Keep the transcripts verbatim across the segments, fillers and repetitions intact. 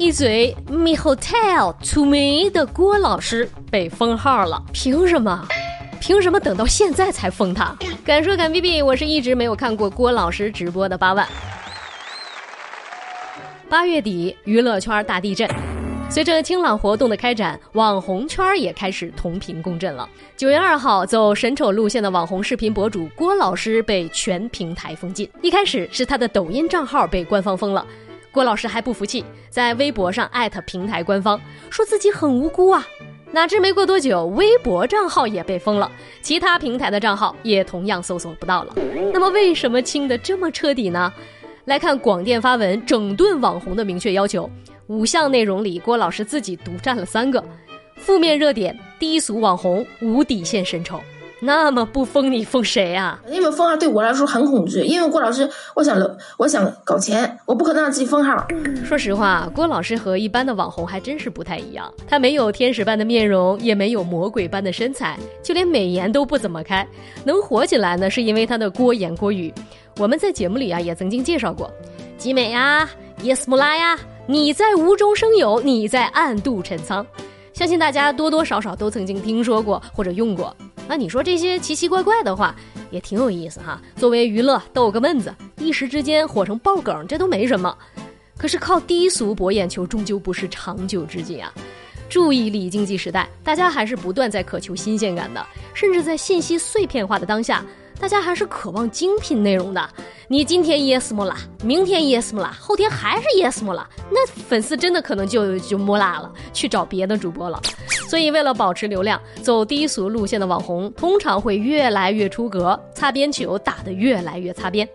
一嘴 me hotel to me 的郭老师被封号了，凭什么？凭什么等到现在才封他？敢说敢逼逼，我是一直没有看过郭老师直播的八万。八月底，娱乐圈大地震。随着清朗活动的开展，网红圈也开始同频共振了。九月二号，走神丑路线的网红视频博主郭老师被全平台封禁。一开始是他的抖音账号被官方封了，郭老师还不服气，在微博上艾特平台官方，说自己很无辜啊。哪知没过多久，微博账号也被封了，其他平台的账号也同样搜索不到了。那么为什么清得这么彻底呢？来看广电发文整顿网红的明确要求，五项内容里郭老师自己独占了三个：负面热点、低俗网红、无底线神丑。那么不封你封谁啊？因为封号对我来说很恐惧，因为郭老师我想我想搞钱，我不可能让自己封号。说实话，郭老师和一般的网红还真是不太一样，他没有天使般的面容，也没有魔鬼般的身材，就连美颜都不怎么开，能火起来呢是因为他的郭言郭语。我们在节目里啊也曾经介绍过，集美啊，耶斯穆拉呀，你在无中生有，你在暗度陈仓，相信大家多多少少都曾经听说过或者用过。那你说这些奇奇怪怪的话也挺有意思哈，作为娱乐逗个闷子，一时之间火成爆梗，这都没什么。可是靠低俗博眼球终究不是长久之计啊。注意力经济时代，大家还是不断在渴求新鲜感的，甚至在信息碎片化的当下，大家还是渴望精品内容的。你今天 yes 莫拉，明天 yes 莫拉，后天还是 yes 莫拉，那粉丝真的可能就就莫拉了，去找别的主播了。所以为了保持流量，走低俗路线的网红通常会越来越出格，擦边球打得越来越擦边。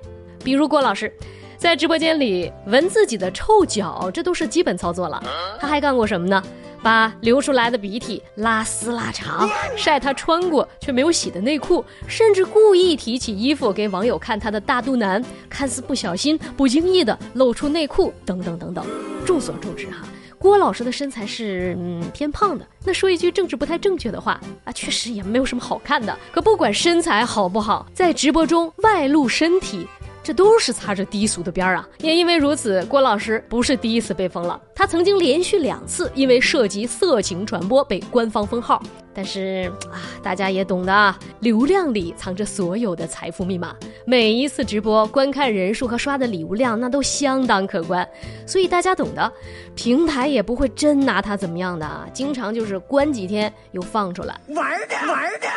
比如郭老师在直播间里闻自己的臭脚，这都是基本操作了。他还干过什么呢？把流出来的鼻涕拉丝拉长，晒他穿过却没有洗的内裤，甚至故意提起衣服给网友看他的大肚腩，看似不小心不经意的露出内裤，等等等等。众所周知哈，郭老师的身材是嗯偏胖的，那说一句政治不太正确的话啊，确实也没有什么好看的。可不管身材好不好，在直播中外露身体，这都是擦着低俗的边儿啊！也因为如此，郭老师不是第一次被封了，他曾经连续两次因为涉及色情传播被官方封号。但是啊，大家也懂的啊，流量里藏着所有的财富密码，每一次直播观看人数和刷的礼物量那都相当可观，所以大家懂的，平台也不会真拿他怎么样的啊，经常就是关几天又放出来玩的玩的。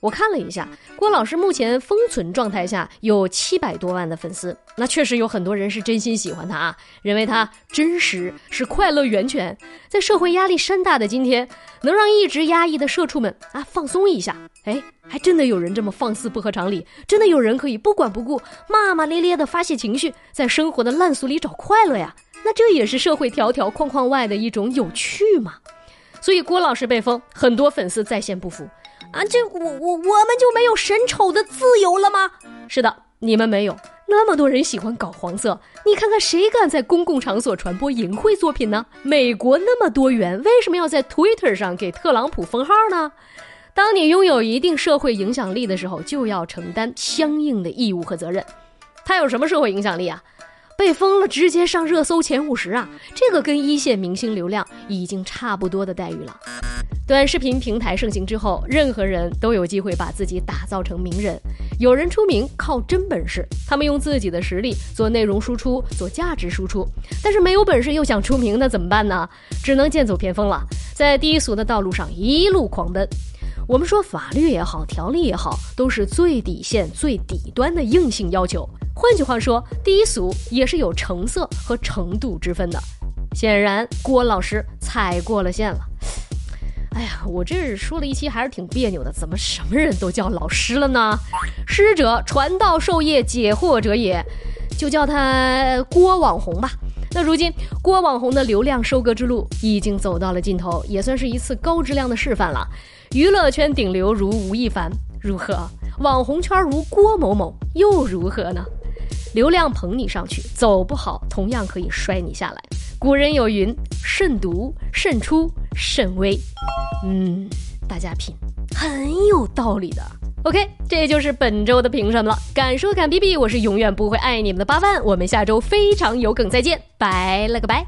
我看了一下，郭老师目前封存状态下有七百多万的粉丝，那确实有很多人是真心喜欢他啊，认为他真实是快乐源泉。在社会压力山大的今天，能让一直压抑的社畜们啊放松一下，哎，还真的有人这么放肆不合常理，真的有人可以不管不顾骂骂咧咧的发泄情绪，在生活的烂俗里找快乐呀，那这也是社会条条框框外的一种有趣嘛。所以郭老师被封，很多粉丝在线不服啊，这我我我们就没有神丑的自由了吗？是的，你们没有。那么多人喜欢搞黄色，你看看谁敢在公共场所传播淫秽作品呢？美国那么多元，为什么要在 Twitter 上给特朗普封号呢？当你拥有一定社会影响力的时候，就要承担相应的义务和责任。他有什么社会影响力啊？被封了直接上热搜前五十啊，这个跟一线明星流量已经差不多的待遇了。短视频平台盛行之后，任何人都有机会把自己打造成名人。有人出名靠真本事，他们用自己的实力做内容输出，做价值输出。但是没有本事又想出名，那怎么办呢？只能剑走偏锋了，在低俗的道路上一路狂奔。我们说法律也好，条例也好，都是最底线、最底端的硬性要求。换句话说，低俗也是有成色和程度之分的。显然，郭老师踩过了线了。哎呀，我这说了一期还是挺别扭的，怎么什么人都叫老师了呢？师者，传道授业解惑者也，就叫他郭网红吧。那如今郭网红的流量收割之路已经走到了尽头，也算是一次高质量的示范了。娱乐圈顶流如吴亦凡如何？网红圈如郭某某又如何呢？流量捧你上去，走不好同样可以摔你下来。古人有云，慎独慎出慎微。嗯，大家品，很有道理的。 OK， 这就是本周的凭什么了。敢说敢逼逼，我是永远不会爱你们的八万。我们下周非常有梗再见，拜了个拜。